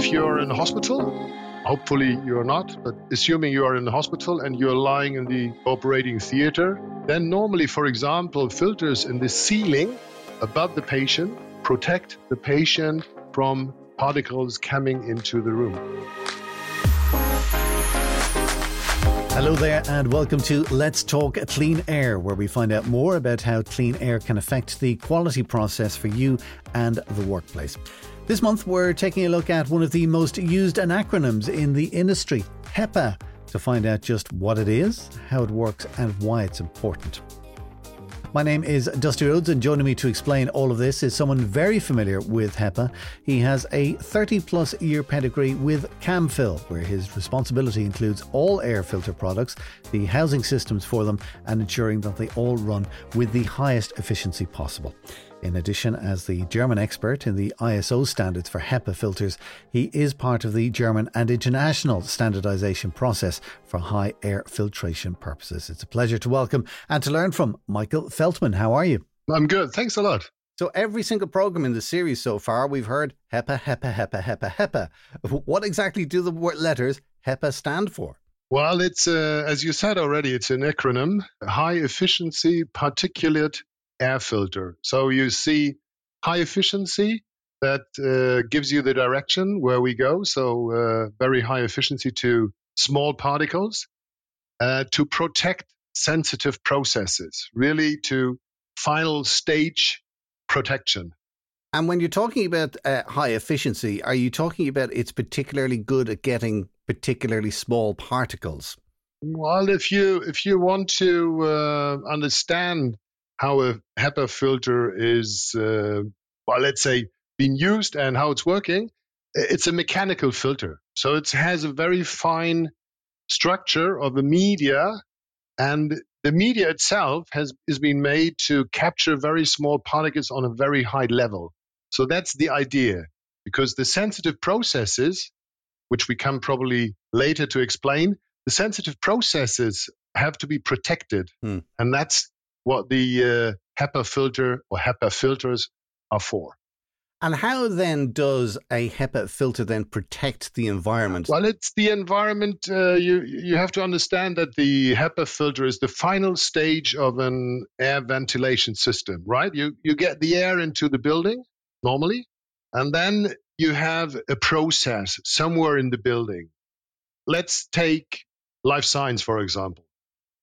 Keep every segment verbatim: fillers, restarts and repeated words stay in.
If you're in the hospital, hopefully you're not, but assuming you are in the hospital and you're lying in the operating theater, then normally, for example, filters in the ceiling above the patient protect the patient from particles coming into the room. Hello there and welcome to Let's Talk Clean Air, where we find out more about how clean air can affect the quality process for you and the workplace. This month we're taking a look at one of the most used acronyms in the industry, HEPA, to find out just what it is, how it works and why it's important. My name is Dusty Rhodes and joining me to explain all of this is someone very familiar with HEPA. He has a thirty plus year pedigree with Camfil, where his responsibility includes all air filter products, the housing systems for them and ensuring that they all run with the highest efficiency possible. In addition, as the German expert in the I S O standards for HEPA filters, he is part of the German and international standardization process for high air filtration purposes. It's a pleasure to welcome and to learn from Michael Feltman. How are you? I'm good. Thanks a lot. So every single program in the series so far, we've heard HEPA, HEPA, HEPA, HEPA, HEPA. What exactly do the letters HEPA stand for? Well, it's, uh, as you said already, it's an acronym, high efficiency particulate air filter. So you see high efficiency, that uh, gives you the direction where we go. So uh, very high efficiency to small particles, uh, to protect sensitive processes, really to final stage protection. And when you're talking about uh, high efficiency, are you talking about it's particularly good at getting particularly small particles? Well, if you, if you want to uh, understand how a HEPA filter is, uh, well, let's say, being used and how it's working, it's a mechanical filter. So it has a very fine structure of a media, and the media itself has is been made to capture very small particles on a very high level. So that's the idea, because the sensitive processes, which we come probably later to explain, the sensitive processes have to be protected, hmm. and that's what the uh, HEPA filter or HEPA filters are for. And how then does a HEPA filter then protect the environment? Well, it's the environment. Uh, you you have to understand that the HEPA filter is the final stage of an air ventilation system, right? You you get the air into the building normally, and then you have a process somewhere in the building. Let's take life science, for example.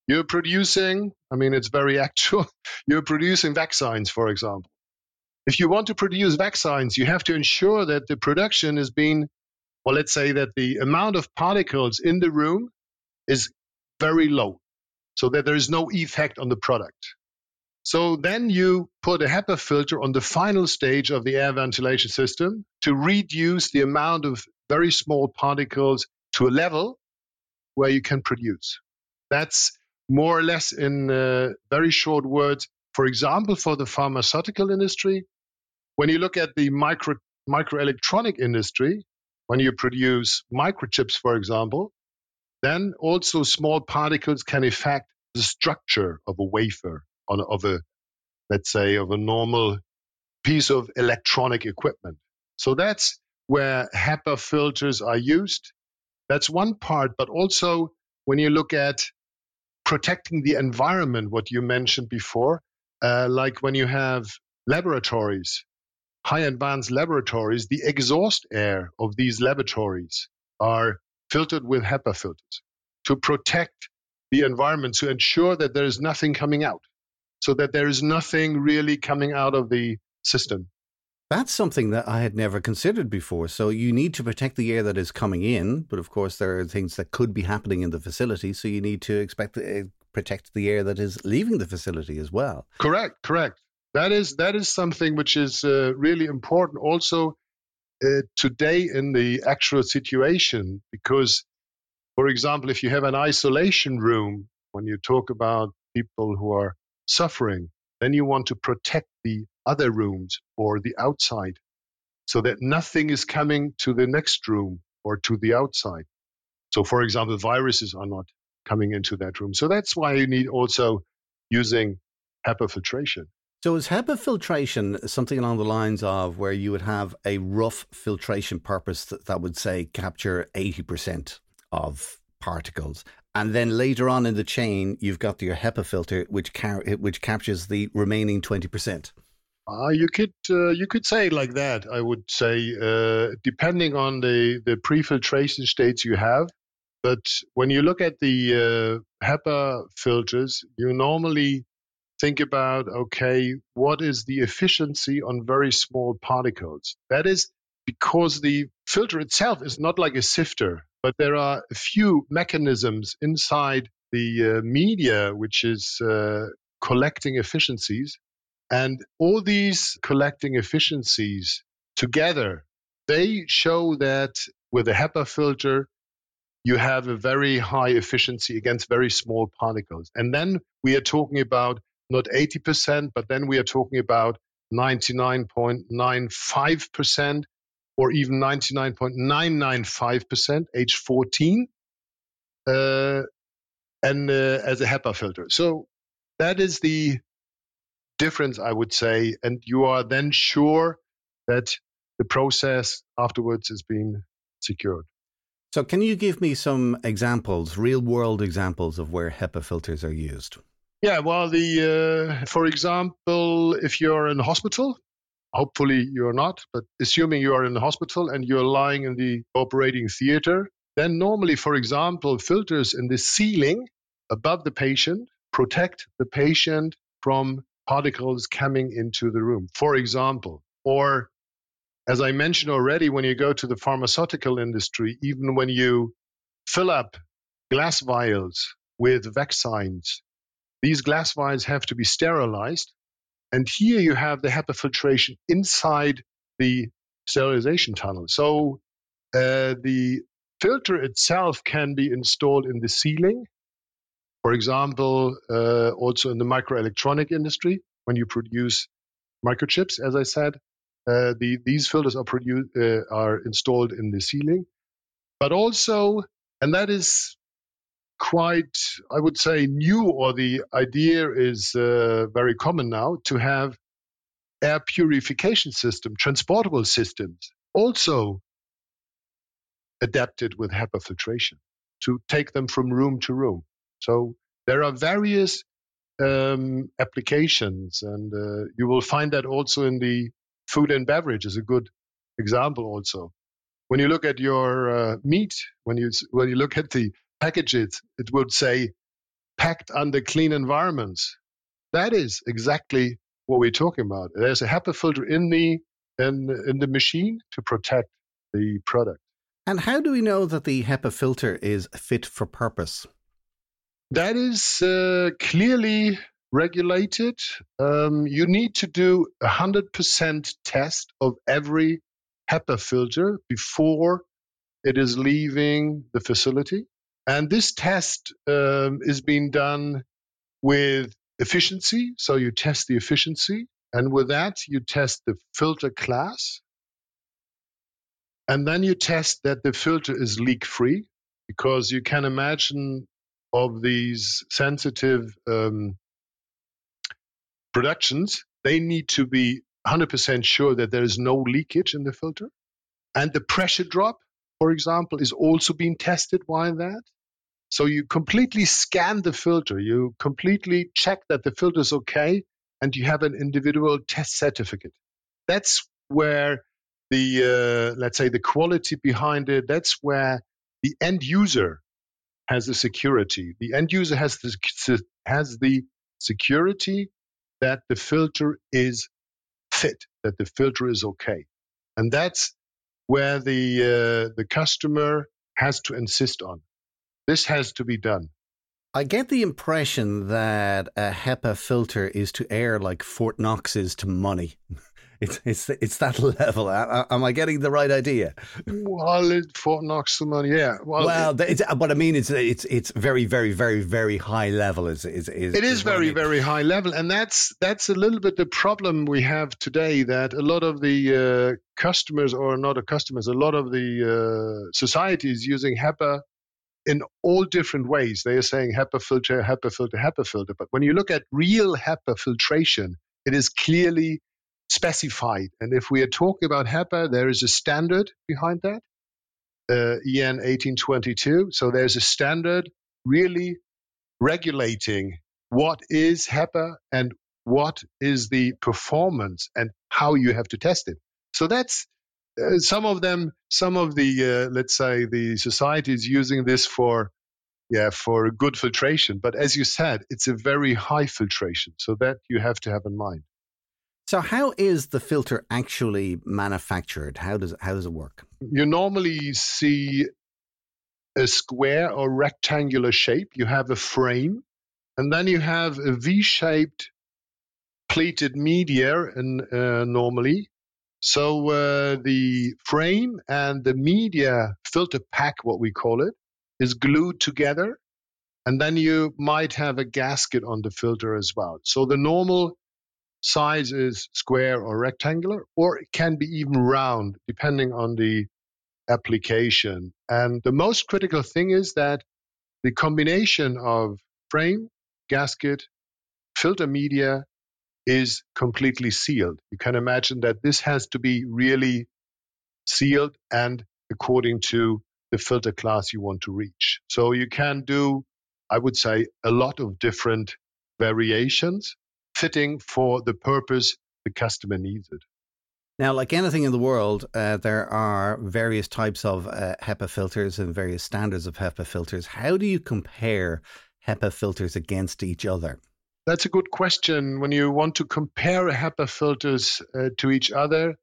You're producing, I mean, it's very actual. You're producing vaccines, for example. If you want to produce vaccines, you have to ensure that the production is being, well, let's say that the amount of particles in the room is very low, so that there is no effect on the product. So then you put a HEPA filter on the final stage of the air ventilation system to reduce the amount of very small particles to a level where you can produce. That's more or less, in uh, very short words, for example, for the pharmaceutical industry. When you look at the micro microelectronic industry, when you produce microchips, for example, then also small particles can affect the structure of a wafer, on, of a, let's say, of a normal piece of electronic equipment. So that's where HEPA filters are used. That's one part, but also when you look at protecting the environment, what you mentioned before, uh, like when you have laboratories, high advanced laboratories, the exhaust air of these laboratories are filtered with HEPA filters to protect the environment, to ensure that there is nothing coming out, so that there is nothing really coming out of the system. That's something that I had never considered before. So you need to protect the air that is coming in, but of course there are things that could be happening in the facility, so you need to expect the, uh, protect the air that is leaving the facility as well. Correct, correct. That is that is something which is uh, really important also uh, today in the actual situation, because, for example, if you have an isolation room, when you talk about people who are suffering, then you want to protect the other rooms or the outside, so that nothing is coming to the next room or to the outside. So, for example, viruses are not coming into that room. So that's why you need also using HEPA filtration. So is HEPA filtration something along the lines of where you would have a rough filtration purpose that, that would, say, capture eighty percent of particles? And then later on in the chain, you've got your HEPA filter, which car- which captures the remaining twenty percent. Uh, you could uh, you could say it like that, I would say, uh, depending on the, the pre-filtration states you have. But when you look at the uh, HEPA filters, you normally think about, okay, what is the efficiency on very small particles? That is because the filter itself is not like a sifter, but there are a few mechanisms inside the uh, media which is uh, collecting efficiencies. And all these collecting efficiencies together, they show that with a HEPA filter, you have a very high efficiency against very small particles. And then we are talking about not eighty percent, but then we are talking about ninety-nine point nine five percent or even ninety-nine point nine nine five percent, H fourteen, uh, and uh, as a HEPA filter. So that is the difference, I would say, and you are then sure that the process afterwards is being secured. So can you give me some examples, real-world examples of where HEPA filters are used? Yeah, well, the uh, for example, if you're in a hospital, hopefully you're not, but assuming you are in a hospital and you're lying in the operating theater, then normally, for example, filters in the ceiling above the patient protect the patient from particles coming into the room, for example. Or, as I mentioned already, when you go to the pharmaceutical industry, even when you fill up glass vials with vaccines, these glass vials have to be sterilized. And here you have the HEPA filtration inside the sterilization tunnel. So uh, the filter itself can be installed in the ceiling. For example, uh, also in the microelectronic industry, when you produce microchips, as I said, uh, the, these filters are, produ- uh, are installed in the ceiling. But also, and that is quite, I would say, new, or the idea is uh, very common now, to have air purification system, transportable systems, also adapted with HEPA filtration to take them from room to room. So there are various um, applications, and uh, you will find that also in the food and beverage is a good example also. When you look at your uh, meat, when you when you look at the packages, it would say packed under clean environments. That is exactly what we're talking about. There's a HEPA filter in the in, in the machine to protect the product. And how do we know that the HEPA filter is fit for purpose? That is uh, clearly regulated. Um, you need to do a one hundred percent test of every HEPA filter before it is leaving the facility. And this test um, is being done with efficiency. So you test the efficiency. And with that, you test the filter class. And then you test that the filter is leak-free, because you can imagine of these sensitive um, productions, they need to be one hundred percent sure that there is no leakage in the filter. And the pressure drop, for example, is also being tested while that. So you completely scan the filter, you completely check that the filter is okay, and you have an individual test certificate. That's where the, uh, let's say, the quality behind it, that's where the end user has the security. The end user has the, has the security that the filter is fit, that the filter is okay. And that's where the uh, the customer has to insist on. This has to be done. I get the impression that a HEPA filter is to air like Fort Knox is to money. It's it's it's that level. Am I getting the right idea? Well, Fort Knox, some money, yeah. Well, well it, it's, what I mean is it's it's very, very, very, very high level. Is is, is it is, is very, I mean. very high level, and that's that's a little bit the problem we have today. That a lot of the uh, customers, or not customers, a lot of the uh, societies using HEPA in all different ways. They are saying HEPA filter, HEPA filter, HEPA filter. But when you look at real HEPA filtration, It is clearly specified. And if we are talking about HEPA, there is a standard behind that, uh, E N eighteen twenty-two. So there's a standard really regulating what is HEPA and what is the performance and how you have to test it. So that's uh, some of them, some of the, uh, let's say, the societies using this for, yeah, for good filtration. But as you said, it's a very high filtration. So that you have to have in mind. So how is the filter actually manufactured? How does how does it work? You normally see a square or rectangular shape. You have a frame, and then you have a V-shaped pleated media, and uh, normally, so uh, the frame and the media filter pack, what we call it, is glued together, and then you might have a gasket on the filter as well. So the normal size is square or rectangular, or it can be even round, depending on the application. And the most critical thing is that the combination of frame, gasket, filter media is completely sealed. You can imagine that this has to be really sealed and according to the filter class you want to reach. So you can do, I would say, a lot of different variations, fitting for the purpose the customer needs it. Now, like anything in the world, uh, there are various types of uh, HEPA filters and various standards of HEPA filters. How do you compare HEPA filters against each other? That's a good question. When you want to compare HEPA filters uh, to each other,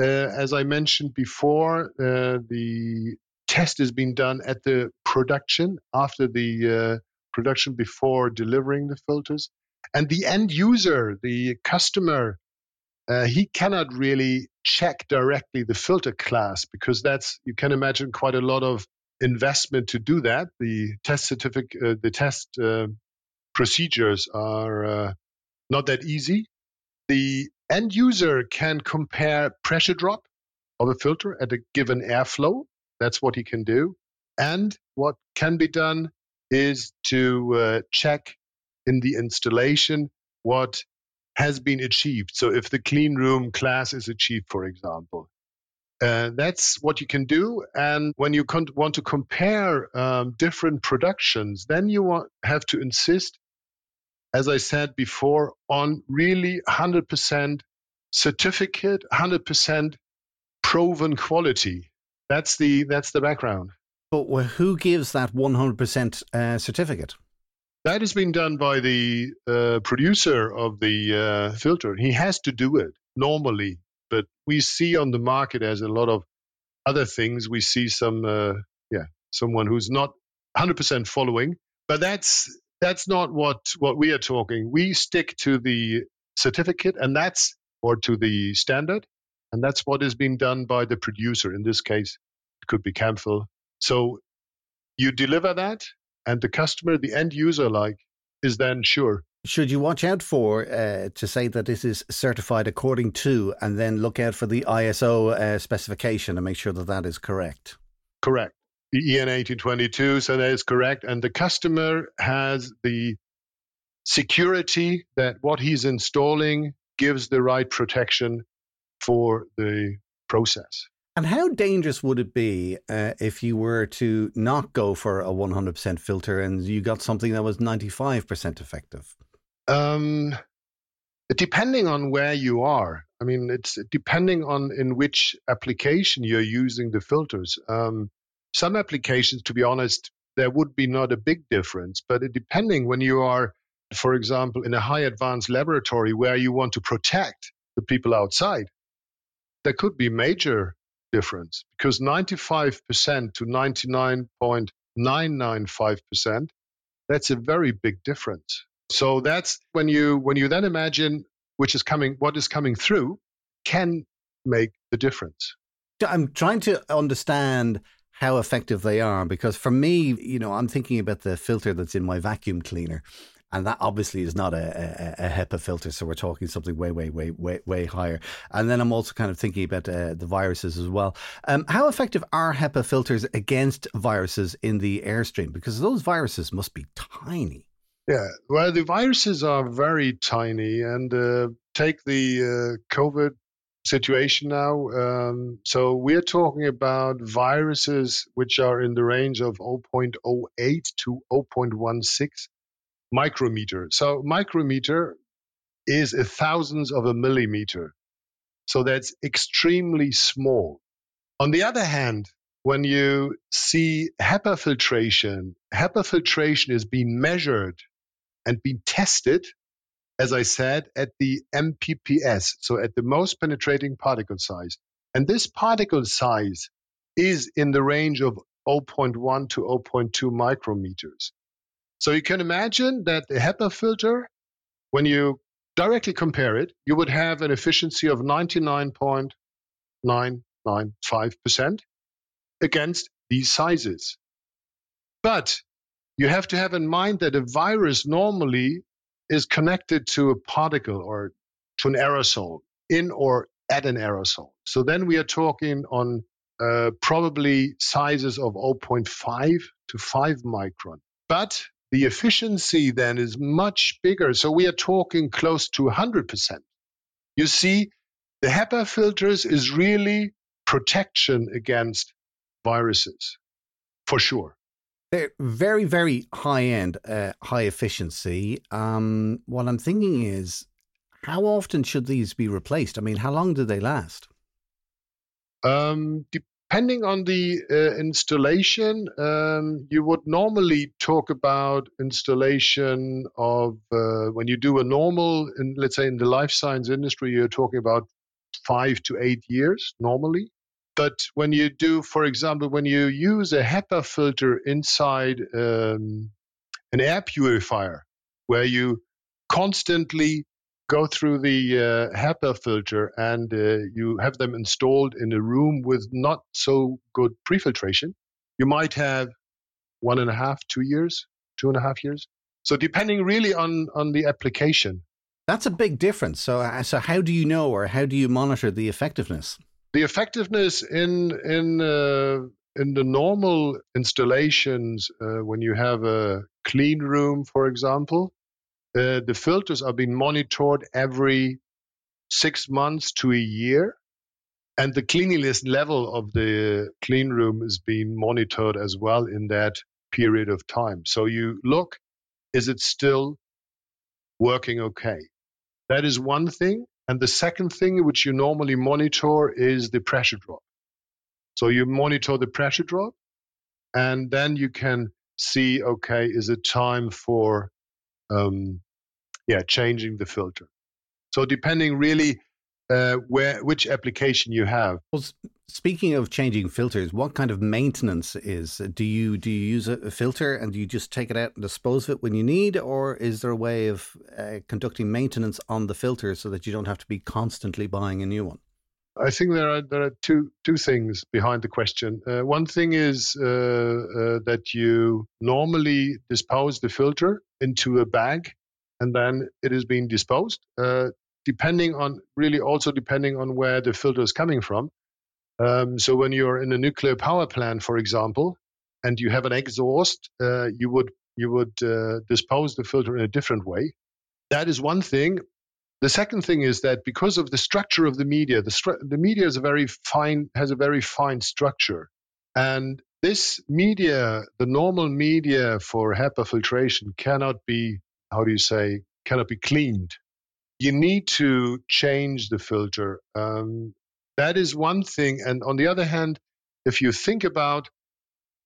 uh, as I mentioned before, uh, the test has been done at the production, after the uh, production, before delivering the filters. And the end user, the customer, uh, he cannot really check directly the filter class, because that's, you can imagine, quite a lot of investment to do that. The test certificate, uh, the test uh, procedures are uh, not that easy. The end user can compare pressure drop of a filter at a given airflow. That's what he can do. And what can be done is to uh, check in the installation what has been achieved. So if the clean room class is achieved, for example, uh, that's what you can do. And when you con- want to compare um, different productions, then you want, have to insist, as I said before, on really one hundred percent certificate, one hundred percent proven quality. That's the that's the background. But well, who gives that one hundred percent uh, certificate? That has been done by the uh, producer of the uh, filter. He has to do it normally, but we see on the market, as a lot of other things, we see some, uh, yeah, someone who's not one hundred percent following. But that's that's not what, what we are talking. We stick to the certificate, and that's or to the standard, and that's what is being done by the producer. In this case, it could be Camfil. So you deliver that. And the customer, the end user, like, is then sure. Should you watch out for uh, to say that this is certified according to, and then look out for the I S O uh, specification and make sure that that is correct? Correct. The E N eighteen twenty-two, so that is correct. And the customer has the security that what he's installing gives the right protection for the process. And how dangerous would it be uh, if you were to not go for a one hundred percent filter and you got something that was ninety-five percent effective? Um, depending on where you are. I mean, it's depending on in which application you're using the filters. Um, some applications, to be honest, there would be not a big difference. But it, depending when you are, for example, in a high advanced laboratory where you want to protect the people outside, there could be major difference, because ninety-five percent to ninety-nine point nine nine five percent, that's a very big difference. So that's when you when you then imagine which is coming, what is coming through, can make the difference. I'm trying to understand how effective they are, because for me, you know, I'm thinking about the filter that's in my vacuum cleaner, and that obviously is not a, a, a HEPA filter, so we're talking something way, way, way, way, way higher. And then I'm also kind of thinking about uh, the viruses as well. Um, how effective are HEPA filters against viruses in the airstream? Because those viruses must be tiny. Yeah, well, the viruses are very tiny, and uh, take the uh, COVID situation now. Um, so we're talking about viruses which are in the range of zero point zero eight to zero point one six micrometer. So micrometer is a thousandth of a millimeter. So that's extremely small. On the other hand, when you see HEPA filtration, HEPA filtration is being measured and being tested, as I said, at the M P P S, so at the most penetrating particle size. And this particle size is in the range of zero point one to zero point two micrometers. So you can imagine that the HEPA filter, when you directly compare it, you would have an efficiency of ninety-nine point nine nine five percent against these sizes. But you have to have in mind that a virus normally is connected to a particle or to an aerosol, in or at an aerosol. So then we are talking on uh, probably sizes of zero point five to five micron. But the efficiency then is much bigger. So we are talking close to one hundred percent. You see, the HEPA filters is really protection against viruses, for sure. They're very, very high-end, uh, high efficiency. Um, what I'm thinking is, how often should these be replaced? I mean, how long do they last? Um, depending on the uh, installation, um, you would normally talk about installation of, uh, when you do a normal, in, let's say in the life science industry, you're talking about five to eight years normally. But when you do, for example, when you use a HEPA filter inside um, an air purifier, where you constantly go through the uh, HEPA filter and uh, you have them installed in a room with not so good prefiltration, you might have one and a half, two years, two and a half years. So depending really on, on the application. That's a big difference. So, uh, so how do you know, or how do you monitor the effectiveness? The effectiveness in in uh, in the normal installations, uh, when you have a clean room, for example, uh, the filters are being monitored every six months to a year, and the cleanliness level of the clean room is being monitored as well in that period of time. So you look, is it still working okay? That is one thing. And the second thing which you normally monitor is the pressure drop. So you monitor the pressure drop, and then you can see, okay, is it time for um, yeah, changing the filter? So depending really uh, where which application you have. Well, speaking of changing filters, what kind of maintenance is? Do you do you use a filter and do you just take it out and dispose of it when you need, or is there a way of uh, conducting maintenance on the filter so that you don't have to be constantly buying a new one? I think there are there are two two things behind the question. Uh, one thing is uh, uh, that you normally dispose the filter into a bag, and then it is being disposed. Uh, depending on really also depending on where the filter is coming from. Um, so when you're in a nuclear power plant, for example, and you have an exhaust, uh, you would you would uh, dispose the filter in a different way. That is one thing. The second thing is that because of the structure of the media, the stru- the media is a very fine has a very fine structure, and this media, the normal media for HEPA filtration, cannot be how do you say cannot be cleaned. You need to change the filter. Um, That is one thing. And on the other hand, if you think about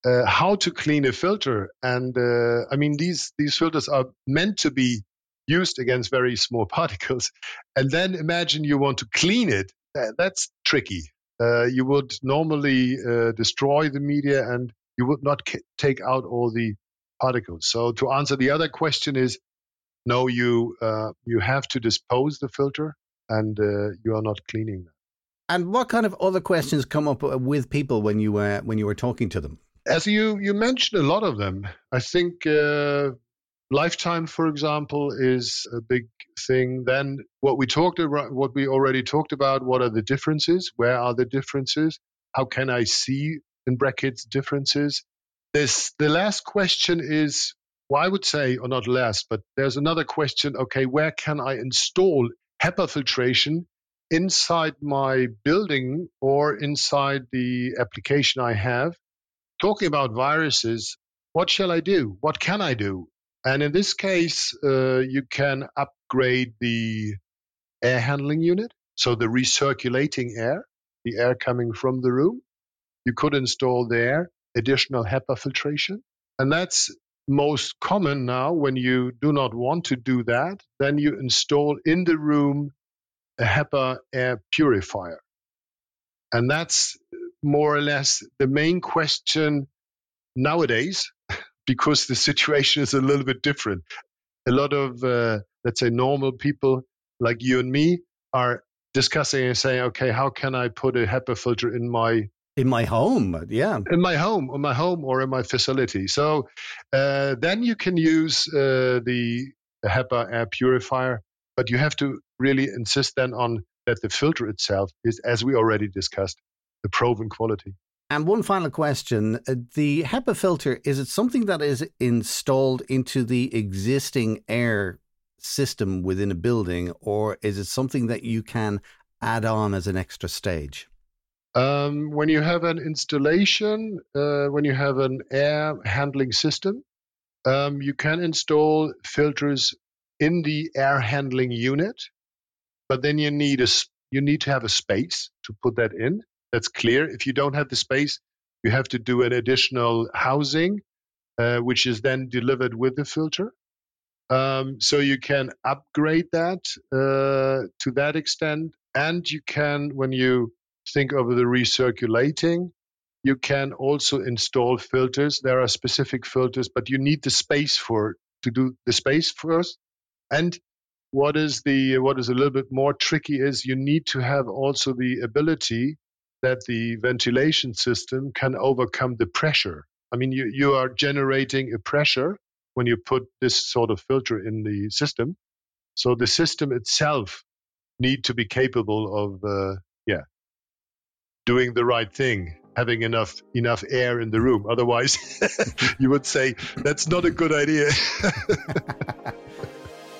uh, how to clean a filter, and uh, I mean, these, these filters are meant to be used against very small particles. And then imagine you want to clean it. That, that's tricky. Uh, you would normally uh, destroy the media and you would not ca- take out all the particles. So to answer the other question is, no, you, uh, you have to dispose the filter and uh, you are not cleaning them. And what kind of other questions come up with people when you uh, when you were talking to them? As you, you mentioned a lot of them. I think uh, lifetime, for example, is a big thing. Then what we talked about, what we already talked about, what are the differences? Where are the differences? How can I see, in brackets, differences? This the last question is, well, I would say, or not last, but there's another question, okay, where can I install HEPA filtration inside my building or inside the application I have. Talking about viruses, what shall I do? What can I do? And in this case, uh, you can upgrade the air handling unit, so the recirculating air, the air coming from the room. You could install there additional HEPA filtration. And that's most common now. When you do not want to do that, then you install in the room a HEPA air purifier. And that's more or less the main question nowadays, because the situation is a little bit different. A lot of, uh, let's say, normal people like you and me are discussing and saying, okay, how can I put a HEPA filter in my In my home, yeah. In my home, in my home or in my facility. So uh, then you can use uh, the HEPA air purifier, but you have to really insist then on that the filter itself is, as we already discussed, the proven quality. And one final question. The HEPA filter, is it something that is installed into the existing air system within a building, or is it something that you can add on as an extra stage? Um, when you have an installation, uh, when you have an air handling system, um, you can install filters in the air handling unit, but then you need a you need to have a space to put that in. That's clear. If you don't have the space, you have to do an additional housing, uh, which is then delivered with the filter. Um, so you can upgrade that uh, to that extent, and you can, when you think of the recirculating, you can also install filters. There are specific filters, but you need the space for to do the space first. And what is the what is a little bit more tricky is you need to have also the ability that the ventilation system can overcome the pressure. I mean, you, you are generating a pressure when you put this sort of filter in the system. So the system itself need to be capable of uh, yeah. doing the right thing, having enough enough air in the room. Otherwise, you would say, that's not a good idea.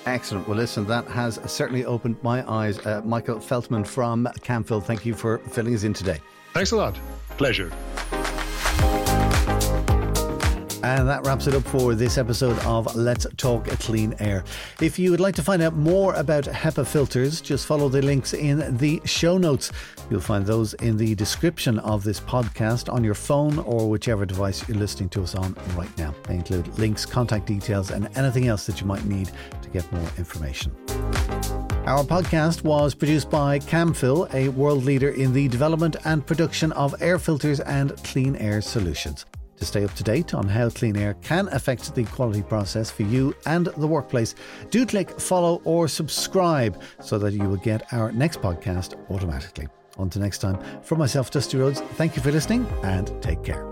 Excellent. Well, listen, that has certainly opened my eyes. Uh, Michael Feltman from Camfil, thank you for filling us in today. Thanks a lot. Pleasure. And that wraps it up for this episode of Let's Talk Clean Air. If you would like to find out more about HEPA filters, just follow the links in the show notes. You'll find those in the description of this podcast on your phone or whichever device you're listening to us on right now. They include links, contact details, and anything else that you might need to get more information. Our podcast was produced by Camfil, a world leader in the development and production of air filters and clean air solutions. To stay up to date on how clean air can affect the quality process for you and the workplace, do click follow or subscribe so that you will get our next podcast automatically. Until next time, from myself, Dusty Rhodes, thank you for listening and take care.